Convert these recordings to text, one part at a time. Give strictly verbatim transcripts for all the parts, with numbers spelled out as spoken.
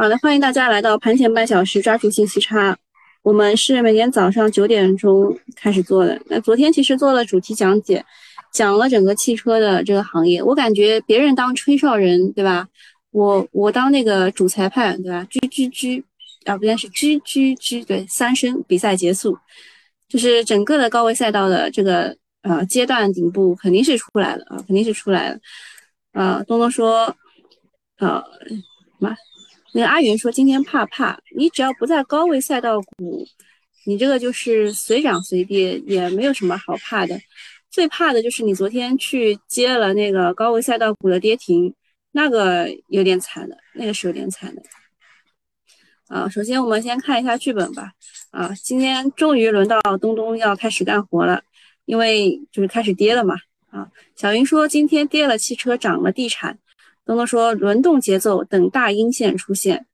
好的，欢迎大家来到盘前半小时，抓住信息差。我们是每天早上九点钟开始做的。那昨天其实做了主题讲解，讲了整个汽车的这个行业。我感觉别人当吹哨人，对吧？我我当那个主裁判，对吧？吱吱吱，啊，不但是吱吱吱，对，三声比赛结束，就是整个的高位赛道的这个呃阶段顶部肯定是出来了啊，肯定是出来了。呃，东东说，呃，妈。那个阿元说今天怕怕，你只要不在高位赛道股，你这个就是随涨随跌，也没有什么好怕的。最怕的就是你昨天去接了那个高位赛道股的跌停，那个有点惨的，那个是有点惨的。啊，首先我们先看一下剧本吧。啊，今天终于轮到东东要开始干活了，因为就是开始跌了嘛。啊，小云说今天跌了汽车，涨了地产。东东说轮动节奏等大阴线出现，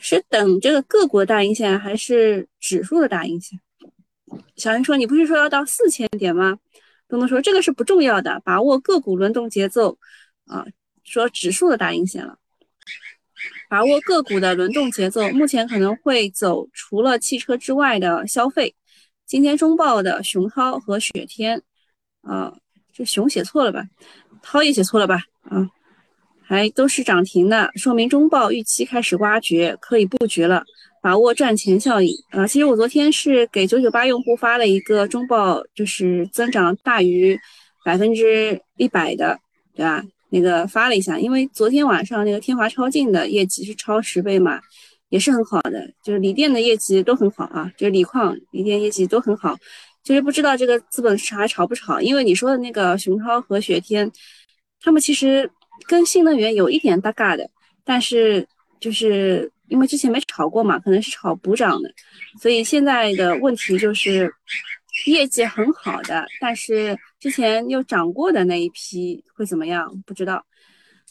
是等这个个股的大阴线还是指数的大阴线？小云说你不是说要到四千点吗？东东说这个是不重要的，把握个股轮动节奏啊，说指数的大阴线了，把握个股的轮动节奏，目前可能会走除了汽车之外的消费。今天中报的熊涛和雪天啊，这熊写错了吧？涛也写错了吧？啊，还都是涨停的，说明中报预期开始挖掘，可以布局了，把握赚钱效应。呃，其实我昨天是给九九八用户发了一个中报，就是增长大于百分之一百的，对吧？那个发了一下，因为昨天晚上那个天华超净的业绩是超十倍嘛，也是很好的，就是锂电的业绩都很好啊，就是锂矿、锂电业绩都很好。就是不知道这个资本市场还炒不炒，因为你说的那个熊涛和雪天，他们其实跟新能源有一点搭嘎的，但是就是因为之前没炒过嘛，可能是炒补涨的，所以现在的问题就是业绩很好的，但是之前又涨过的那一批会怎么样不知道。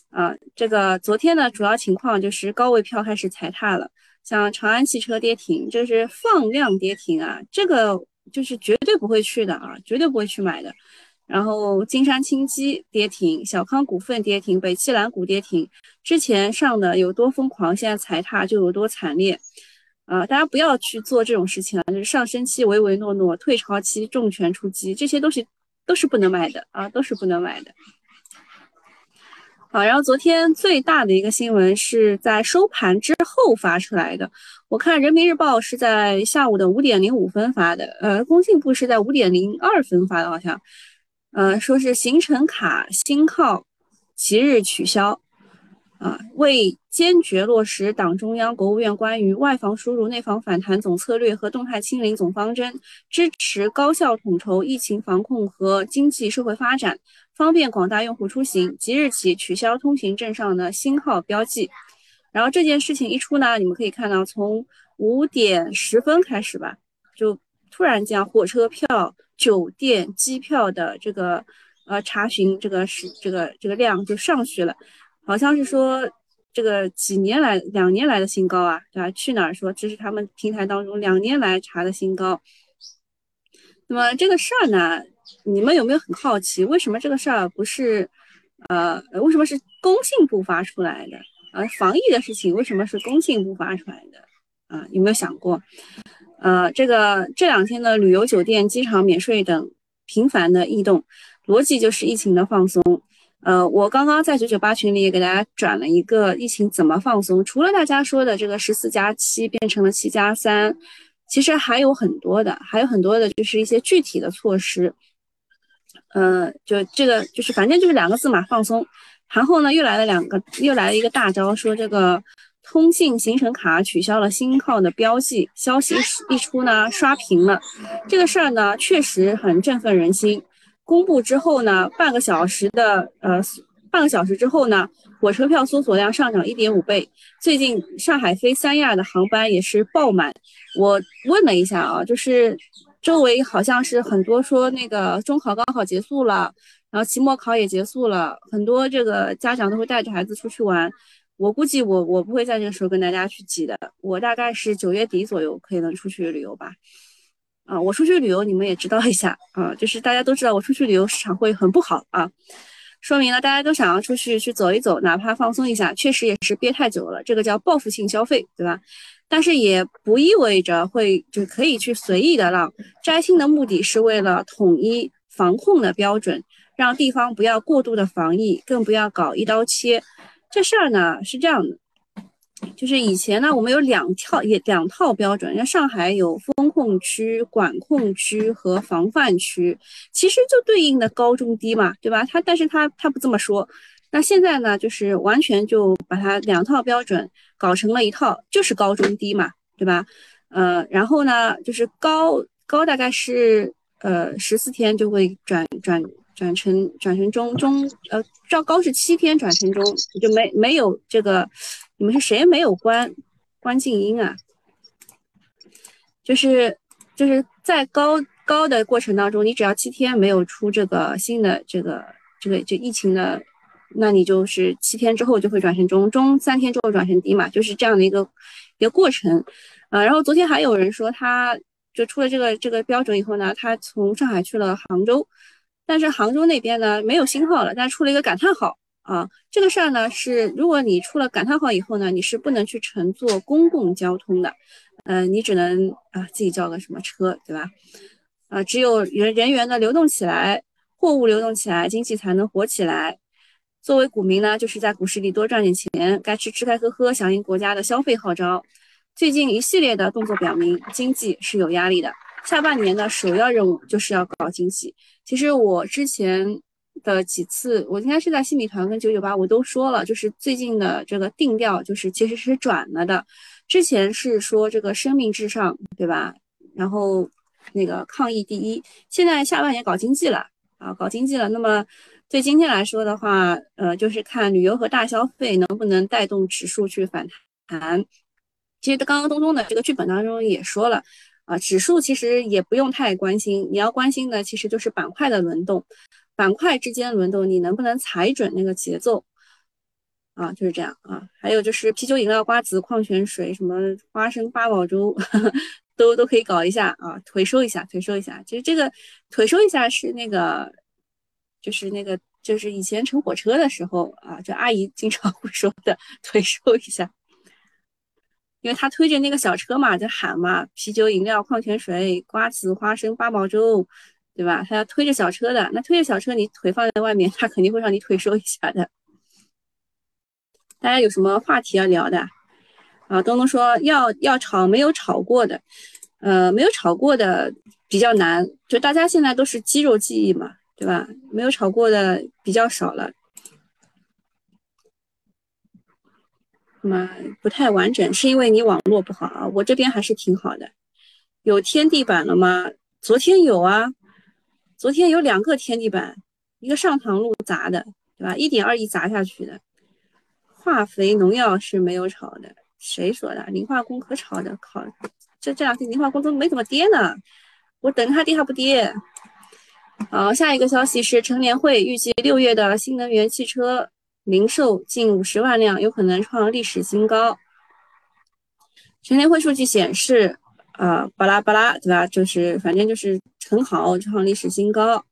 呃，这个昨天的主要情况就是高位票开始踩踏了，像长安汽车跌停，这是放量跌停啊，这个就是绝对不会去的啊，绝对不会去买的。然后金山清基跌停，小康股份跌停，北汽蓝谷跌停，之前上的有多疯狂，现在踩踏就有多惨烈。呃，大家不要去做这种事情啊，就是上升期唯唯诺诺，退潮期重拳出击，这些东西都是不能买的啊，都是不能买的。好，然后昨天最大的一个新闻是在收盘之后发出来的，我看人民日报是在下午的五点零五分发的，呃，工信部是在五点零二分发的，好像，呃，说是行程卡新靠即日取消，啊、呃，为坚决落实党中央、国务院关于外防输入、内防反弹总策略和动态清零总方针，支持高效统筹疫情防控和经济社会发展。方便广大用户出行，即日起取消通行证上的星号标记。然后这件事情一出呢，你们可以看到从五点十分开始吧，就突然这样火车票、酒店、机票的这个呃查询这个是这个这个量就上去了，好像是说这个几年来两年来的新高啊，对吧？去哪儿说这是他们平台当中两年来查的新高。那么这个事儿呢？你们有没有很好奇，为什么这个事儿不是，呃，为什么是工信部发出来的？呃，防疫的事情为什么是工信部发出来的？啊、呃，有没有想过？呃，这个这两天的旅游、酒店、机场免税等频繁的异动，逻辑就是疫情的放松。呃，我刚刚在九九八群里也给大家转了一个疫情怎么放松，除了大家说的这个十四加七变成了七加三，其实还有很多的，还有很多的就是一些具体的措施。呃，就这个就是反正就是两个字嘛，放松。然后呢，又来了两个，又来了一个大招，说这个通信行程卡取消了星号的标记。消息一出呢，刷屏了。这个事儿呢，确实很振奋人心。公布之后呢，半个小时的呃，半个小时之后呢，火车票搜索量上涨 一点五 倍。最近上海飞三亚的航班也是爆满。我问了一下啊，就是。周围好像是很多说那个中考高考结束了，然后期末考也结束了，很多这个家长都会带着孩子出去玩。我估计我我不会在这个时候跟大家去挤的，我大概是九月底左右可以能出去旅游吧。啊、呃，我出去旅游你们也知道一下啊、呃，就是大家都知道我出去旅游市场会很不好啊。说明了大家都想要出去去走一走，哪怕放松一下，确实也是憋太久了，这个叫报复性消费，对吧？但是也不意味着会就可以去随意的浪。摘星的目的是为了统一防控的标准，让地方不要过度的防疫，更不要搞一刀切。这事儿呢是这样的，就是以前呢我们有两套也两套标准，像上海有封控区、管控区和防范区，其实就对应的高中低嘛，对吧？他但是他他不这么说。那现在呢，就是完全就把它两套标准搞成了一套，就是高中低嘛，对吧？呃，然后呢，就是高高大概是呃十四天就会转转转成转成中中，呃，照高是七天转成中，就没没有这个，你们是谁没有关关静音啊？就是就是在高高的过程当中，你只要七天没有出这个新的这个这个这疫情的。那你就是七天之后就会转成中，中三天之后转成低嘛，就是这样的一个一个过程，呃，然后昨天还有人说他就出了这个这个标准以后呢，他从上海去了杭州，但是杭州那边呢没有星号了，但出了一个感叹号啊，这个事儿呢是如果你出了感叹号以后呢，你是不能去乘坐公共交通的，呃，你只能啊、呃、自己叫个什么车，对吧？啊、呃，只有人人员的流动起来，货物流动起来，经济才能活起来。作为股民呢，就是在股市里多赚点钱，该吃吃该喝喝，响应国家的消费号召。最近一系列的动作表明，经济是有压力的。下半年的首要任务就是要搞经济。其实我之前的几次，我应该是在新米团跟九九八我都说了，就是最近的这个定调就是其实是转了的。之前是说这个生命至上，对吧？然后那个抗疫第一，现在下半年搞经济了啊，搞经济了。那么对今天来说的话，呃，就是看旅游和大消费能不能带动指数去反弹。其实刚刚东东的这个剧本当中也说了，啊、呃，指数其实也不用太关心，你要关心的其实就是板块的轮动，板块之间轮动，你能不能踩准那个节奏啊？就是这样啊。还有就是啤酒、饮料、瓜子、矿泉水、什么花生、八宝粥。呵呵都都可以搞一下啊，腿收一下，腿收一下。其实这个腿收一下是那个，就是那个，就是以前乘火车的时候啊，这阿姨经常会说的，腿收一下。因为她推着那个小车嘛，就喊嘛，啤酒、饮料、矿泉水、瓜子、花生、八宝粥，对吧？她要推着小车的，那推着小车，你腿放在外面，她肯定会让你腿收一下的。大家有什么话题要聊的？啊，东东说要要炒没有炒过的，呃，没有炒过的比较难，就大家现在都是肌肉记忆嘛，对吧？没有炒过的比较少了，那么不太完整，是因为你网络不好啊。我这边还是挺好的。有天地板了吗？昨天有啊，昨天有两个天地板，一个上塘路砸的，对吧？ 一点二 亿砸下去的。化肥农药是没有炒的。谁说的？磷化工可炒的，靠！这这两天磷化工都没怎么跌呢，我等它跌它不跌。好，下一个消息是，成联会预计六月的新能源汽车零售近五十万辆，有可能创历史新高。成联会数据显示，啊、呃，巴拉巴拉，对吧？就是反正就是很好，创历史新高。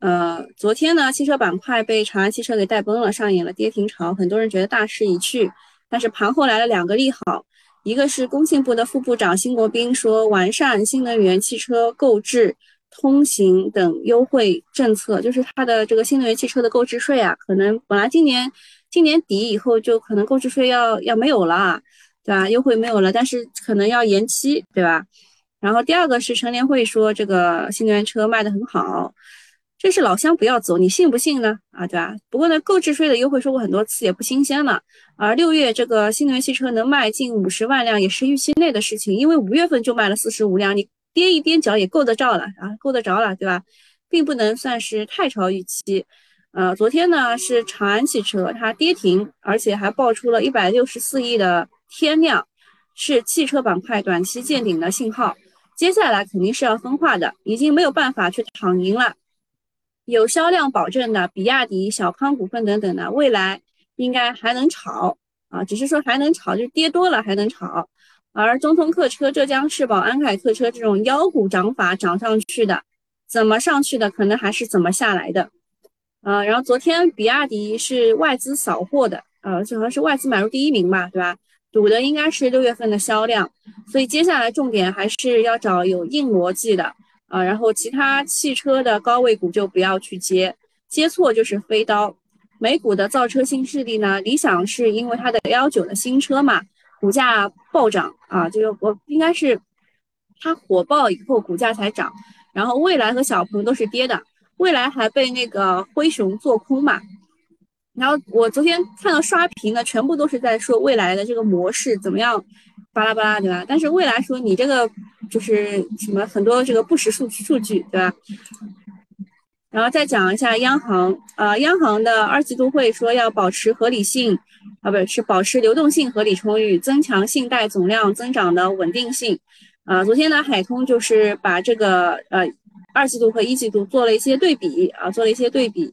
呃，昨天呢，汽车板块被长安汽车给带崩了，上演了跌停潮，很多人觉得大势已去。但是盘后来了两个利好，一个是工信部的副部长辛国斌说，完善新能源汽车购置、通行等优惠政策，就是他的这个新能源汽车的购置税啊，可能本来今年今年底以后就可能购置税要要没有了，对吧？优惠没有了，但是可能要延期，对吧？然后第二个是成联会说这个新能源车卖得很好。这是老乡不要走，你信不信呢？啊，对吧？不过呢，购置税的优惠说过很多次，也不新鲜了。而六月这个新能源汽车能卖近五十万辆，也是预期内的事情，因为五月份就卖了四十五辆，你跌一踮脚也够得着了啊，够得着了，对吧？并不能算是太超预期。呃，昨天呢是长安汽车它跌停，而且还爆出了一百六十四亿的天量，是汽车板块短期见顶的信号。接下来肯定是要分化的，已经没有办法去躺赢了。有销量保证的比亚迪、小康股份等等的，未来应该还能炒啊，只是说还能炒，就是跌多了还能炒。而中通客车、浙江世宝、安凯客车这种妖股涨法涨上去的，怎么上去的，可能还是怎么下来的。呃，然后昨天比亚迪是外资扫货的，呃，这好像是外资买入第一名吧，对吧？赌的应该是六月份的销量，所以接下来重点还是要找有硬逻辑的，呃，然后其他汽车的高位股就不要去接，接错就是飞刀。美股的造车新势力呢，理想是因为它的 一九 的新车嘛，股价暴涨啊，就是我应该是它火爆以后股价才涨，然后蔚来和小鹏都是跌的，蔚来还被那个灰熊做空嘛。然后我昨天看到刷屏的全部都是在说未来的这个模式怎么样巴拉巴拉，对吧？但是未来说你这个就是什么很多这个不实数据数据，对吧？然后再讲一下央行，呃，央行的二季度会说要保持合理性，啊，不是保持流动性合理充裕，增强信贷总量增长的稳定性。啊、呃，昨天呢，海通就是把这个呃二季度和一季度做了一些对比啊，做了一些对比，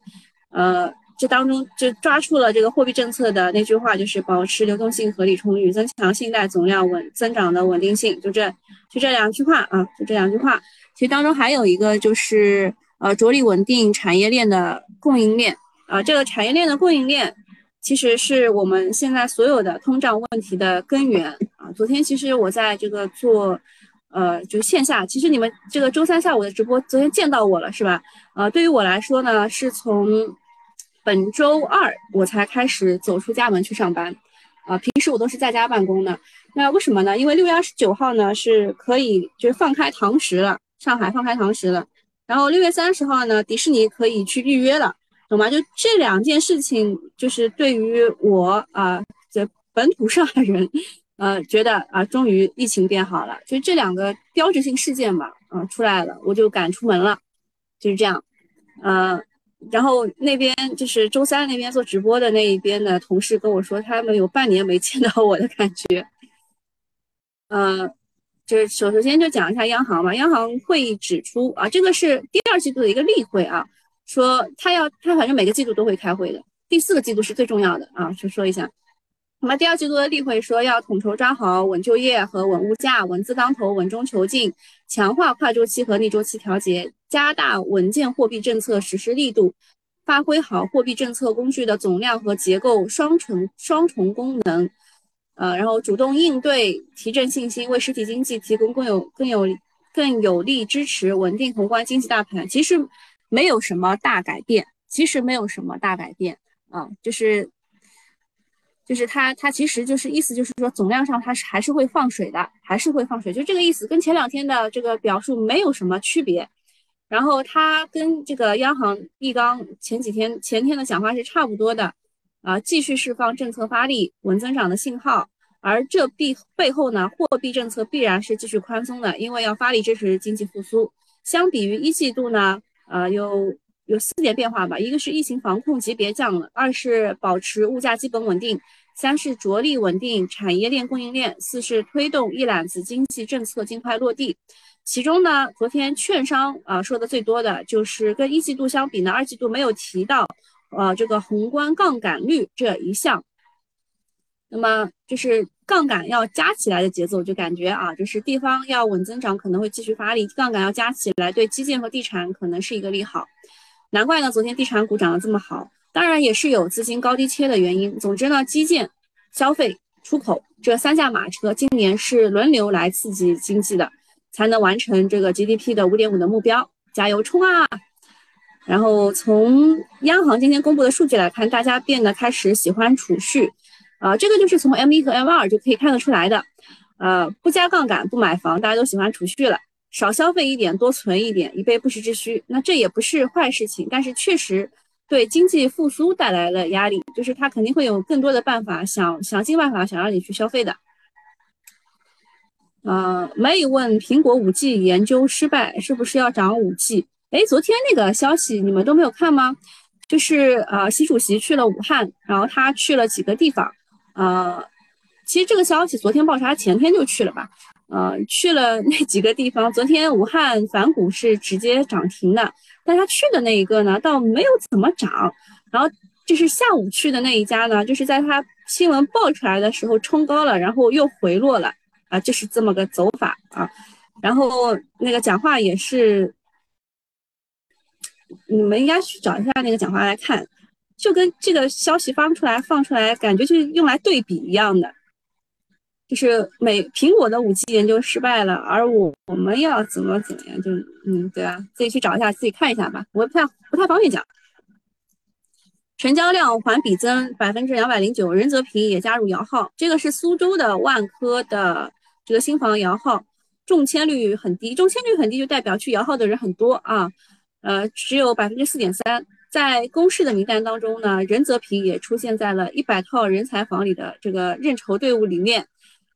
呃。这当中就抓出了这个货币政策的那句话，就是保持流动性合理充裕，增强信贷总量稳增长的稳定性，就这就这两句话啊，就这两句话。其实当中还有一个就是呃着力稳定产业链的供应链啊、呃，这个产业链的供应链其实是我们现在所有的通胀问题的根源啊、呃。昨天其实我在这个做。呃，就线下，其实你们这个周三下午的直播，昨天见到我了是吧？呃，对于我来说呢，是从本周二我才开始走出家门去上班，啊、呃，平时我都是在家办公的。那为什么呢？因为六月二十九号呢是可以就是放开堂食了，上海放开堂食了。然后六月三十号呢，迪士尼可以去预约了，懂吗？就这两件事情，就是对于我啊，这、呃、本土上海人，呃，觉得啊、呃，终于疫情变好了，就这两个标志性事件吧，啊、呃，出来了，我就敢出门了，就是这样，呃。然后那边就是周三那边做直播的那一边的同事跟我说，他们有半年没见到我的感觉。呃，就是首首先就讲一下央行嘛，央行会议指出啊，这个是第二季度的一个例会啊，说他要他反正每个季度都会开会的，第四个季度是最重要的啊，就说一下。那么第二季度的例会说要统筹抓好稳就业和稳物价，稳字当头，稳中求进，强化跨周期和逆周期调节，加大稳健货币政策实施力度，发挥好货币政策工具的总量和结构双重双重功能，呃，然后主动应对，提振信心，为实体经济提供更有更有更有力支持，稳定宏观经济大盘。其实没有什么大改变，其实没有什么大改变啊、呃，就是。就是它，它其实就是意思就是说总量上它是还是会放水的，还是会放水，就这个意思，跟前两天的这个表述没有什么区别。然后它跟这个央行易纲前几天前天的讲话是差不多的，啊、呃，继续释放政策发力，稳增长的信号。而这必背后呢，货币政策必然是继续宽松的，因为要发力支持经济复苏。相比于一季度呢，呃，有。有四点变化吧，一个是疫情防控级别降了，二是保持物价基本稳定，三是着力稳定产业链供应链，四是推动一揽子经济政策尽快落地。其中呢，昨天券商啊、呃、说的最多的就是跟一季度相比呢，二季度没有提到呃这个宏观杠杆率这一项。那么就是杠杆要加起来的节奏，就感觉啊，就是地方要稳增长可能会继续发力，杠杆要加起来，对基建和地产可能是一个利好。难怪呢，昨天地产股涨得这么好，当然也是有资金高低切的原因。总之呢，基建、消费、出口这三驾马车今年是轮流来刺激经济的，才能完成这个 G D P 的 五点五 的目标，加油冲啊！然后从央行今天公布的数据来看，大家变得开始喜欢储蓄，呃，这个就是从 M 一 和 M 二 就可以看得出来的，呃，不加杠杆不买房，大家都喜欢储蓄了。少消费一点，多存一点，以备不时之需。那这也不是坏事情，但是确实对经济复苏带来了压力，就是他肯定会有更多的办法，想想尽办法想让你去消费的。呃，没问苹果 五 G 研究失败，是不是要涨 五 G？ 哎，昨天那个消息你们都没有看吗？就是呃，习主席去了武汉，然后他去了几个地方。呃，其实这个消息昨天爆出来，前天就去了吧。呃，去了那几个地方，昨天武汉反股是直接涨停的，但他去的那一个呢，倒没有怎么涨。然后就是下午去的那一家呢，就是在他新闻爆出来的时候冲高了，然后又回落了，啊、呃，就是这么个走法啊。然后那个讲话也是，你们应该去找一下那个讲话来看，就跟这个消息发出来放出来感觉就是用来对比一样的，就是美苹果的 五 G 研究失败了，而我我们要怎么怎么样，就嗯对啊，自己去找一下，自己看一下吧，我不太不太方便讲。成交量环比增 百分之二百零九， 任泽平也加入摇号，这个是苏州的万科的这个新房摇号，中签率很低，中签率很低就代表去摇号的人很多啊，呃，只有 百分之四点三。 在公示的名单当中呢，任泽平也出现在了一百套人才房里的这个认筹队伍里面。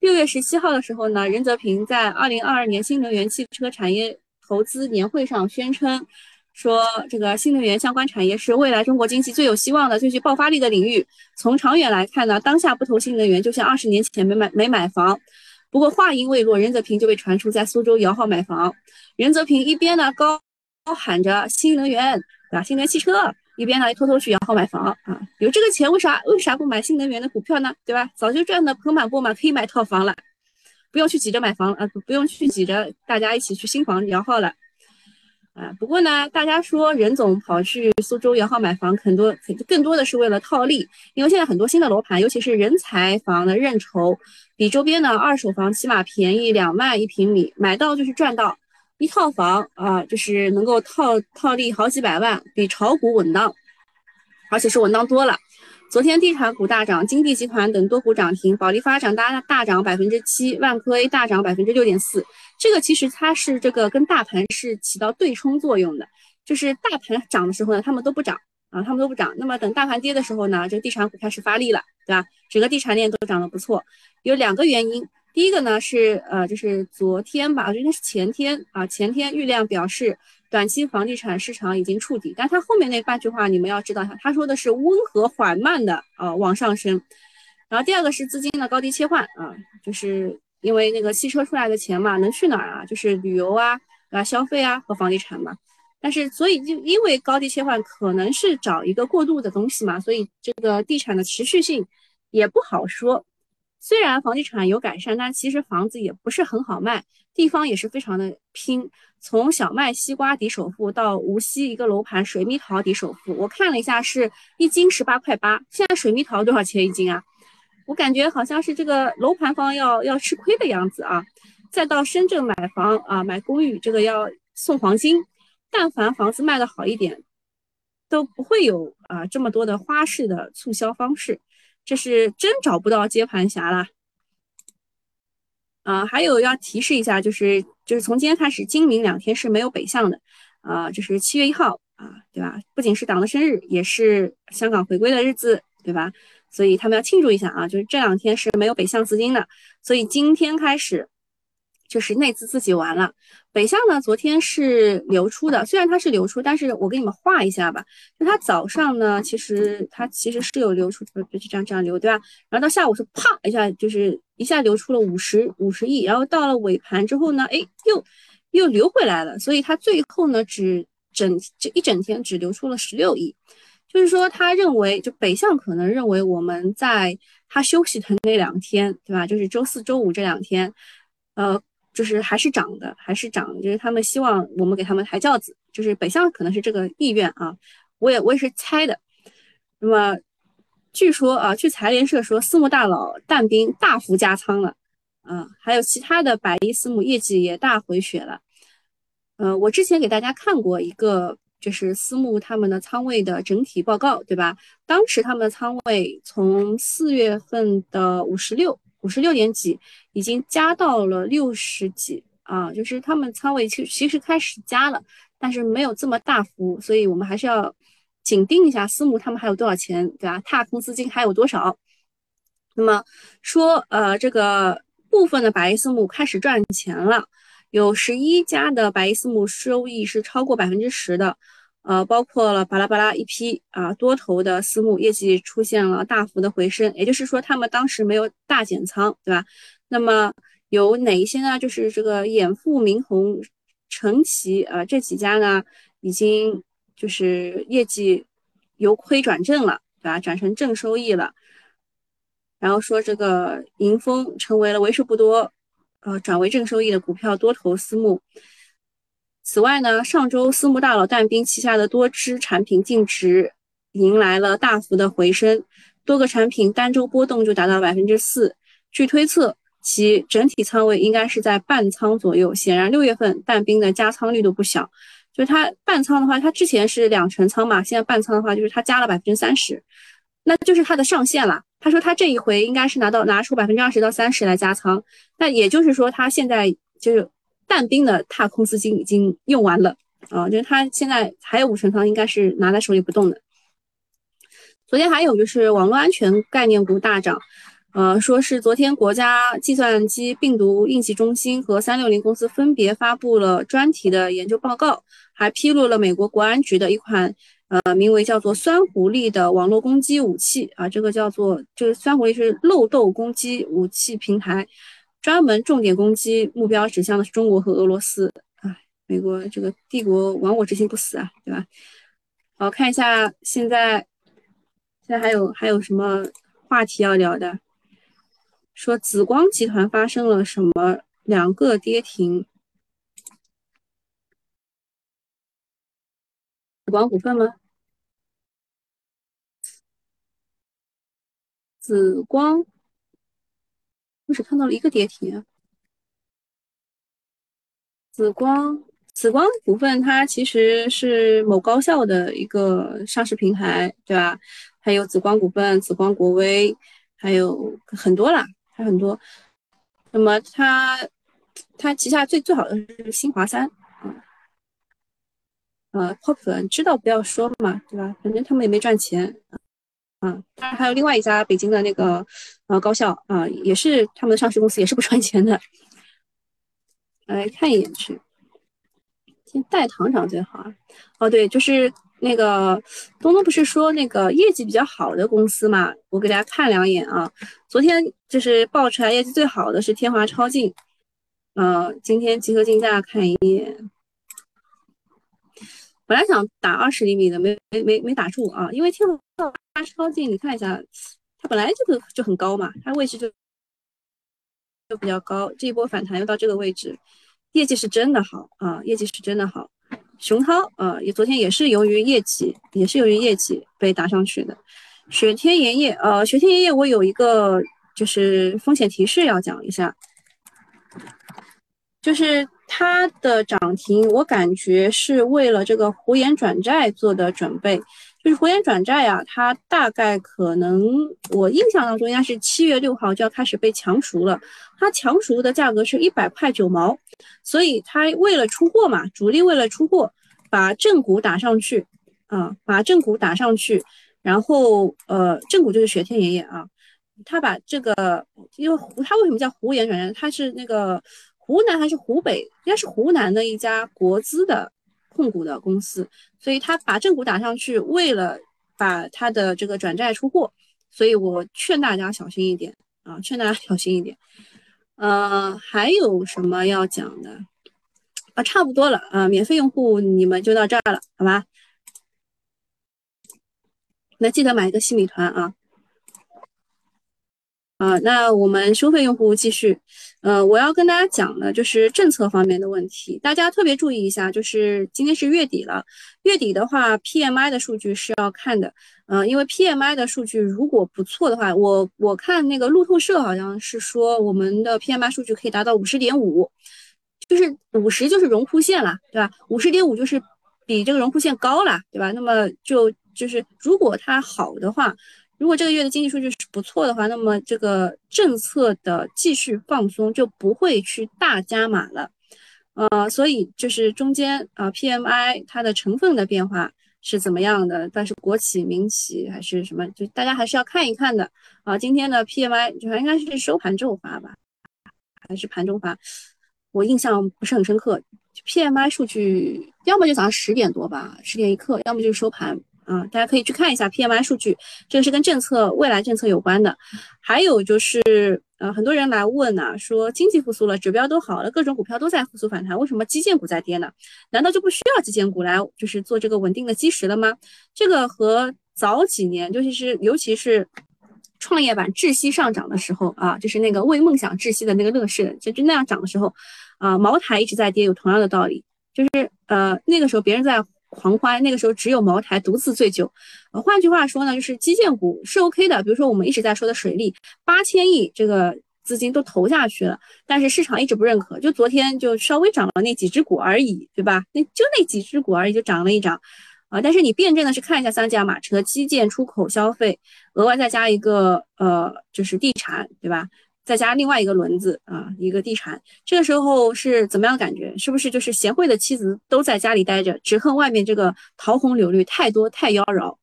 六月十七号的时候呢，任泽平在二零二二年新能源汽车产业投资年会上宣称说，这个新能源相关产业是未来中国经济最有希望的、最具爆发力的领域。从长远来看呢，当下不投新能源就像二十年前没买没买房。不过话音未落，任泽平就被传出在苏州摇号买房。任泽平一边呢高喊着新能源，对吧？新能源汽车，一边呢偷偷去摇号买房啊。有这个钱，为啥为啥不买新能源的股票呢？对吧？早就赚的盆满钵满，可以买套房了，不用去急着买房啊，不用去急着大家一起去新房摇号了。啊，不过呢，大家说任总跑去苏州摇号买房，很多更多的是为了套利，因为现在很多新的楼盘，尤其是人才房的认筹，比周边的二手房起码便宜两万一平米，买到就是赚到，一套房啊、呃，就是能够套套利好几百万，比炒股稳当，而且是稳当多了。昨天地产股大涨，金地集团等多股涨停，保利发展大大涨 百分之七， 万科 A 大涨 百分之六点四。 这个其实它是这个跟大盘是起到对冲作用的，就是大盘涨的时候呢，他们都不涨啊，他们都不涨。那么等大盘跌的时候呢，这个地产股开始发力了，对吧？整个地产链都涨得不错，有两个原因。第一个呢是呃，就是昨天吧，应该是前天啊，前天郁亮表示短期房地产市场已经触底，但他后面那半句话你们要知道一下，他说的是温和缓慢的呃往上升。然后第二个是资金的高低切换啊，就是因为那个汽车出来的钱嘛，能去哪儿啊？就是旅游啊、啊消费啊和房地产嘛。但是所以就因为高低切换可能是找一个过渡的东西嘛，所以这个地产的持续性也不好说。虽然房地产有改善，但其实房子也不是很好卖，地方也是非常的拼。从小麦西瓜抵首付到无锡一个楼盘水蜜桃抵首付，我看了一下是一斤十八块八，现在水蜜桃多少钱一斤啊？我感觉好像是这个楼盘方要要吃亏的样子啊。再到深圳买房啊，买公寓这个要送黄金，但凡房子卖的好一点，都不会有啊、呃、这么多的花式的促销方式。这是真找不到接盘侠了，啊、呃，还有要提示一下，就是就是从今天开始，今明两天是没有北向的，啊、呃，就是七月一号啊、呃，对吧？不仅是党的生日，也是香港回归的日子，对吧？所以他们要庆祝一下啊，就是这两天是没有北向资金的，所以今天开始就是内资自己玩了。北向呢，昨天是流出的，虽然它是流出，但是我给你们画一下吧。就它早上呢，其实它其实是有流出，就这样这样流，对吧？然后到下午是啪一下，就是一下流出了五十五十亿，然后到了尾盘之后呢，哎，又又流回来了，所以它最后呢，只整这一整天只流出了十六亿。就是说，他认为就北向可能认为我们在他休息的那两天，对吧？就是周四周五这两天，呃。就是还是涨的，还是涨，就是他们希望我们给他们抬轿子，就是北向可能是这个意愿啊，我也我也是猜的。那么据说啊，据财联社说，私募大佬但斌大幅加仓了，啊、呃，还有其他的百亿私募业绩也大回血了。呃，我之前给大家看过一个，就是私募他们的仓位的整体报告，对吧？当时他们的仓位从四月份的五十六。五十六点几已经加到了六十几啊，就是他们仓位其其实开始加了，但是没有这么大幅，所以我们还是要紧盯一下私募他们还有多少钱，对吧？踏空资金还有多少？那么说，呃，这个部分的百亿私募开始赚钱了，有十一家的百亿私募收益是超过百分之十的，呃，包括了巴拉巴拉一批啊、呃，多头的私募业绩出现了大幅的回升，也就是说他们当时没有大减仓，对吧？那么有哪一些呢？就是这个眼富、明宏、晨奇啊、呃、这几家呢，已经就是业绩由亏转正了，对吧？转成正收益了。然后说这个盈丰成为了为数不多呃转为正收益的股票多头私募。此外呢，上周私募大佬但斌旗下的多只产品净值迎来了大幅的回升，多个产品单周波动就达到 百分之四， 据推测其整体仓位应该是在半仓左右。显然六月份但斌的加仓力度不小，就是他半仓的话，他之前是两成仓嘛，现在半仓的话就是他加了 百分之三十， 那就是他的上限了。他说他这一回应该是拿到拿出 百分之二十到百分之三十 来加仓，那也就是说他现在就是但斌的踏空资金已经用完了啊、呃，就是他现在还有五成仓应该是拿在手里不动的。昨天还有就是网络安全概念股大涨，呃，说是昨天国家计算机病毒应急中心和三六零公司分别发布了专题的研究报告，还披露了美国国安局的一款呃名为叫做酸狐狸的网络攻击武器啊，这个叫做就是酸狐狸是漏斗攻击武器平台，专门重点攻击目标指向的是中国和俄罗斯。哎，美国这个帝国亡我之心不死啊，对吧？好，看一下现在。现在还有还有什么话题要聊的？说紫光集团发生了什么两个跌停？紫光股份吗？紫光，我只看到了一个跌停啊。紫光，紫光股份它其实是某高校的一个上市平台，对吧？还有紫光股份、紫光国威，还有很多啦，还有很多。那么它它旗下最最好的是新华三啊，呃 ，Pop 知道不要说嘛，对吧？反正他们也没赚钱啊。当然还有另外一家北京的那个呃高校啊，也是他们的上市公司也是不赚钱的。来看一眼去，先代糖涨最好啊。哦，对，就是。那个东东不是说那个业绩比较好的公司嘛？我给大家看两眼啊。昨天就是报出来业绩最好的是天华超净，呃，今天集合竞价看一眼。本来想打二十厘米的，没没没没打住啊，因为天华超净你看一下，它本来这个就很高嘛，它位置就就比较高，这一波反弹又到这个位置，业绩是真的好啊，业绩是真的好。雄韬呃也昨天也是由于业绩也是由于业绩被打上去的。雪天盐业呃雪天盐业我有一个就是风险提示要讲一下，就是它的涨停我感觉是为了这个胡延转债做的准备，就是胡延转债啊，它大概可能我印象当中应该是七月六号就要开始被强赎了，它强赎的价格是一百块九毛，所以它为了出货嘛，主力为了出货把正股打上去啊、呃，把正股打上去，然后呃正股就是雪天盐业啊，他把这个因为胡他为什么叫胡延转债，他是那个湖南还是湖北，应该是湖南的一家国资的控股的公司，所以他把正股打上去，为了把他的这个转债出货，所以我劝大家小心一点啊，劝大家小心一点。呃，还有什么要讲的啊？差不多了啊，免费用户你们就到这儿了，好吧？那记得买一个西米团啊。啊、呃，那我们收费用户继续。呃，我要跟大家讲的就是政策方面的问题，大家特别注意一下。就是今天是月底了，月底的话 ，P M I 的数据是要看的。呃，因为 P M I 的数据如果不错的话，我我看那个路透社好像是说我们的 P M I 数据可以达到 五十点五， 就是五十就是荣枯线啦，对吧 ？五十点五 就是比这个荣枯线高啦，对吧？那么就就是如果它好的话。如果这个月的经济数据是不错的话，那么这个政策的继续放松就不会去大加码了，呃，所以就是中间啊、呃、P M I 它的成分的变化是怎么样的？但是国企、民企还是什么，就大家还是要看一看的啊、呃。今天的 P M I 就应该是收盘之后发吧，还是盘中发？我印象不是很深刻。P M I 数据要么就早上十点多吧，十点一刻，要么就是收盘。啊、呃，大家可以去看一下 P M I 数据，这个是跟政策未来政策有关的。还有就是，呃，很多人来问啊，说经济复苏了，指标都好了，各种股票都在复苏反弹，为什么基建股在跌呢？难道就不需要基建股来就是做这个稳定的基石了吗？这个和早几年，尤其是尤其是创业板窒息上涨的时候啊，就是那个为梦想窒息的那个乐视，就就那样涨的时候，啊、呃，茅台一直在跌，有同样的道理。就是呃那个时候别人在狂欢，那个时候只有茅台独自醉酒。呃，换句话说呢，就是基建股是 OK 的，比如说我们一直在说的水利，八千亿这个资金都投下去了，但是市场一直不认可，就昨天就稍微涨了那几只股而已，对吧？那就那几只股而已，就涨了一涨啊、呃。但是你辩证的是看一下三驾马车，基建、出口、消费，额外再加一个呃，就是地产，对吧？再加另外一个轮子啊、呃，一个地产，这个时候是怎么样的感觉？是不是就是贤惠的妻子都在家里待着，只恨外面这个桃红柳绿太多太妖娆？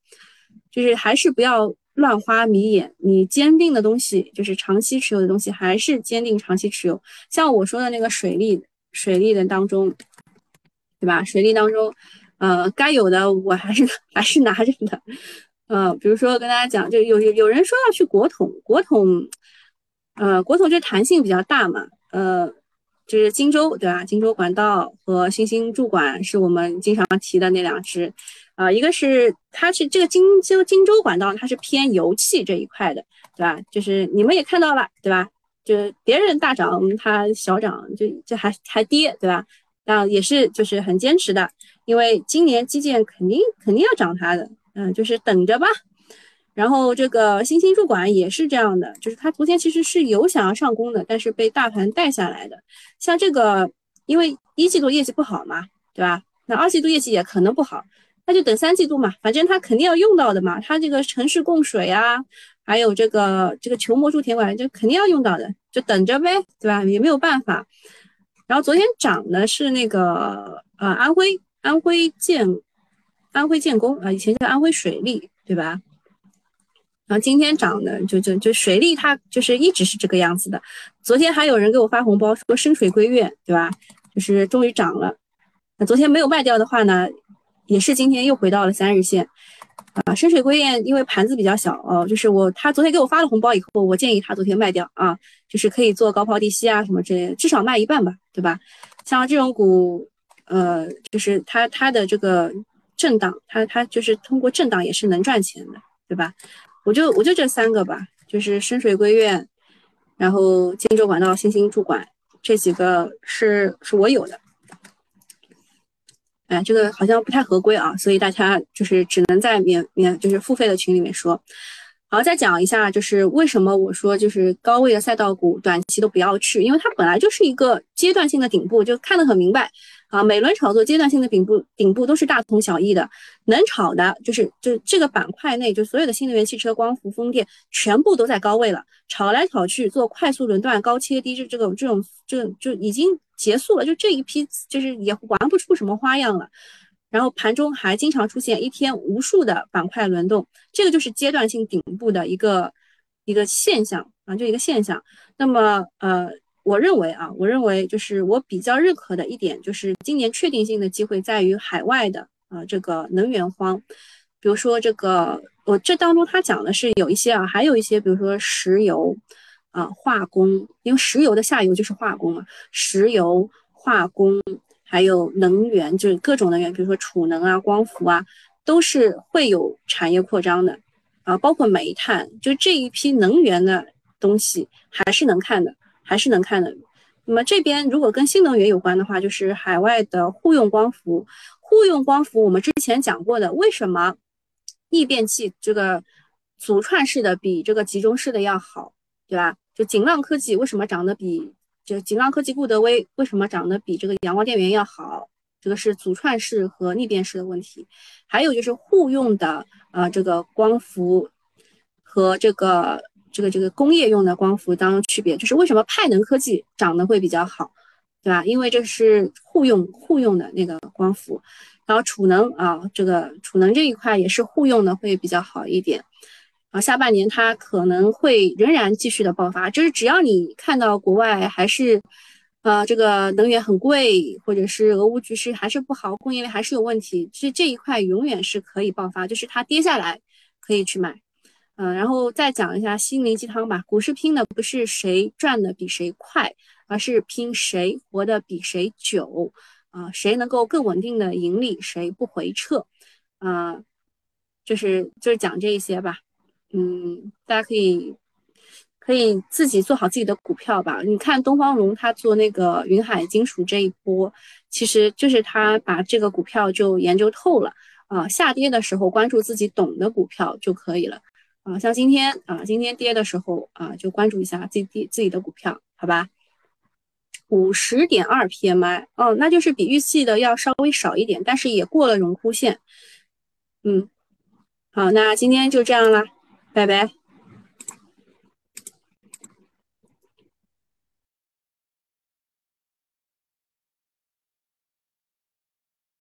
就是还是不要乱花迷眼，你坚定的东西就是长期持有的东西，还是坚定长期持有。像我说的那个水利，水利的当中，对吧？水利当中，呃，该有的我还是还是拿着的。呃，比如说跟大家讲，就有有人说要去国统，国统，呃，国统这弹性比较大嘛，呃，就是荆州，对吧？荆州管道和新兴铸管是我们经常提的那两只。啊、呃，一个是它是这个荆州荆州管道，它是偏油气这一块的，对吧？就是你们也看到了，对吧？就是别人大涨，它小涨，就就还还跌，对吧？那也是就是很坚持的，因为今年基建肯定肯定要涨它的，嗯、呃，就是等着吧。然后这个新兴铸管也是这样的，就是它昨天其实是有想要上攻的，但是被大盘带下来的。像这个，因为一季度业绩不好嘛，对吧？那二季度业绩也可能不好。那就等三季度嘛，反正它肯定要用到的嘛，它这个城市供水啊，还有这个这个球磨铸铁管，就肯定要用到的，就等着呗，对吧？也没有办法。然后昨天涨的是那个呃安徽安徽建安徽建工啊、呃，以前叫安徽水利，对吧？然后今天涨的就就就水利，它就是一直是这个样子的。昨天还有人给我发红包说深水归月，对吧？就是终于涨了。那昨天没有卖掉的话呢？也是今天又回到了三日线，啊，深水归雁因为盘子比较小哦，就是我他昨天给我发了红包以后，我建议他昨天卖掉啊，就是可以做高抛低吸啊什么之类的，至少卖一半吧，对吧？像这种股，呃，就是它它的这个震荡，它它就是通过震荡也是能赚钱的，对吧？我就我就这三个吧，就是深水归雁，然后荆州管道、新兴铸管这几个是是我有的。哎，这个好像不太合规啊，所以大家就是只能在免免就是付费的群里面说。好，再讲一下，就是为什么我说就是高位的赛道股短期都不要去，因为它本来就是一个阶段性的顶部，就看得很明白啊。每轮炒作阶段性的顶部顶部都是大同小异的，能炒的就是就这个板块内就所有的新能源汽车、光伏、风电全部都在高位了，炒来炒去做快速轮段、高切低，就这种这种这种就已经结束了，就这一批就是也玩不出什么花样了。然后盘中还经常出现一天无数的板块轮动，这个就是阶段性顶部的一个一个现象啊，就一个现象。那么呃，我认为啊，我认为就是我比较认可的一点就是今年确定性的机会在于海外的啊、呃、这个能源荒，比如说这个我这当中他讲的是有一些啊，还有一些比如说石油啊、呃、化工，因为石油的下游就是化工嘛、啊，石油化工。还有能源，就是各种能源，比如说储能啊、光伏啊，都是会有产业扩张的啊，包括煤炭，就这一批能源的东西还是能看的，还是能看的。那么这边如果跟新能源有关的话，就是海外的户用光伏，户用光伏我们之前讲过的，为什么逆变器这个组串式的比这个集中式的要好，对吧？就锦浪科技为什么涨得比？就锦浪科技、固德威为什么涨得比这个阳光电源要好？这个是组串式和逆变式的问题。还有就是户用的呃这个光伏和这个这个这个工业用的光伏当中区别，就是为什么派能科技涨得会比较好，对吧？因为这是户用户用的那个光伏。然后储能啊，这个储能这一块也是户用的会比较好一点。下半年它可能会仍然继续的爆发，就是只要你看到国外还是，呃，这个能源很贵，或者是俄乌局势还是不好，供应链还是有问题，这这一块永远是可以爆发，就是它跌下来可以去买，嗯、呃，然后再讲一下心灵鸡汤吧。股市拼的不是谁赚的比谁快，而是拼谁活的比谁久，啊、呃，谁能够更稳定的盈利，谁不回撤，啊、呃，就是就是讲这一些吧。嗯，大家可以可以自己做好自己的股票吧。你看东方龙他做那个云海金属这一波，其实就是他把这个股票就研究透了啊、呃。下跌的时候关注自己懂的股票就可以了啊、呃。像今天啊、呃，今天跌的时候啊、呃，就关注一下自己自己的股票，好吧？ 五十点二 P M I 哦，那就是比预期的要稍微少一点，但是也过了荣枯线。嗯，好，那今天就这样啦，拜拜。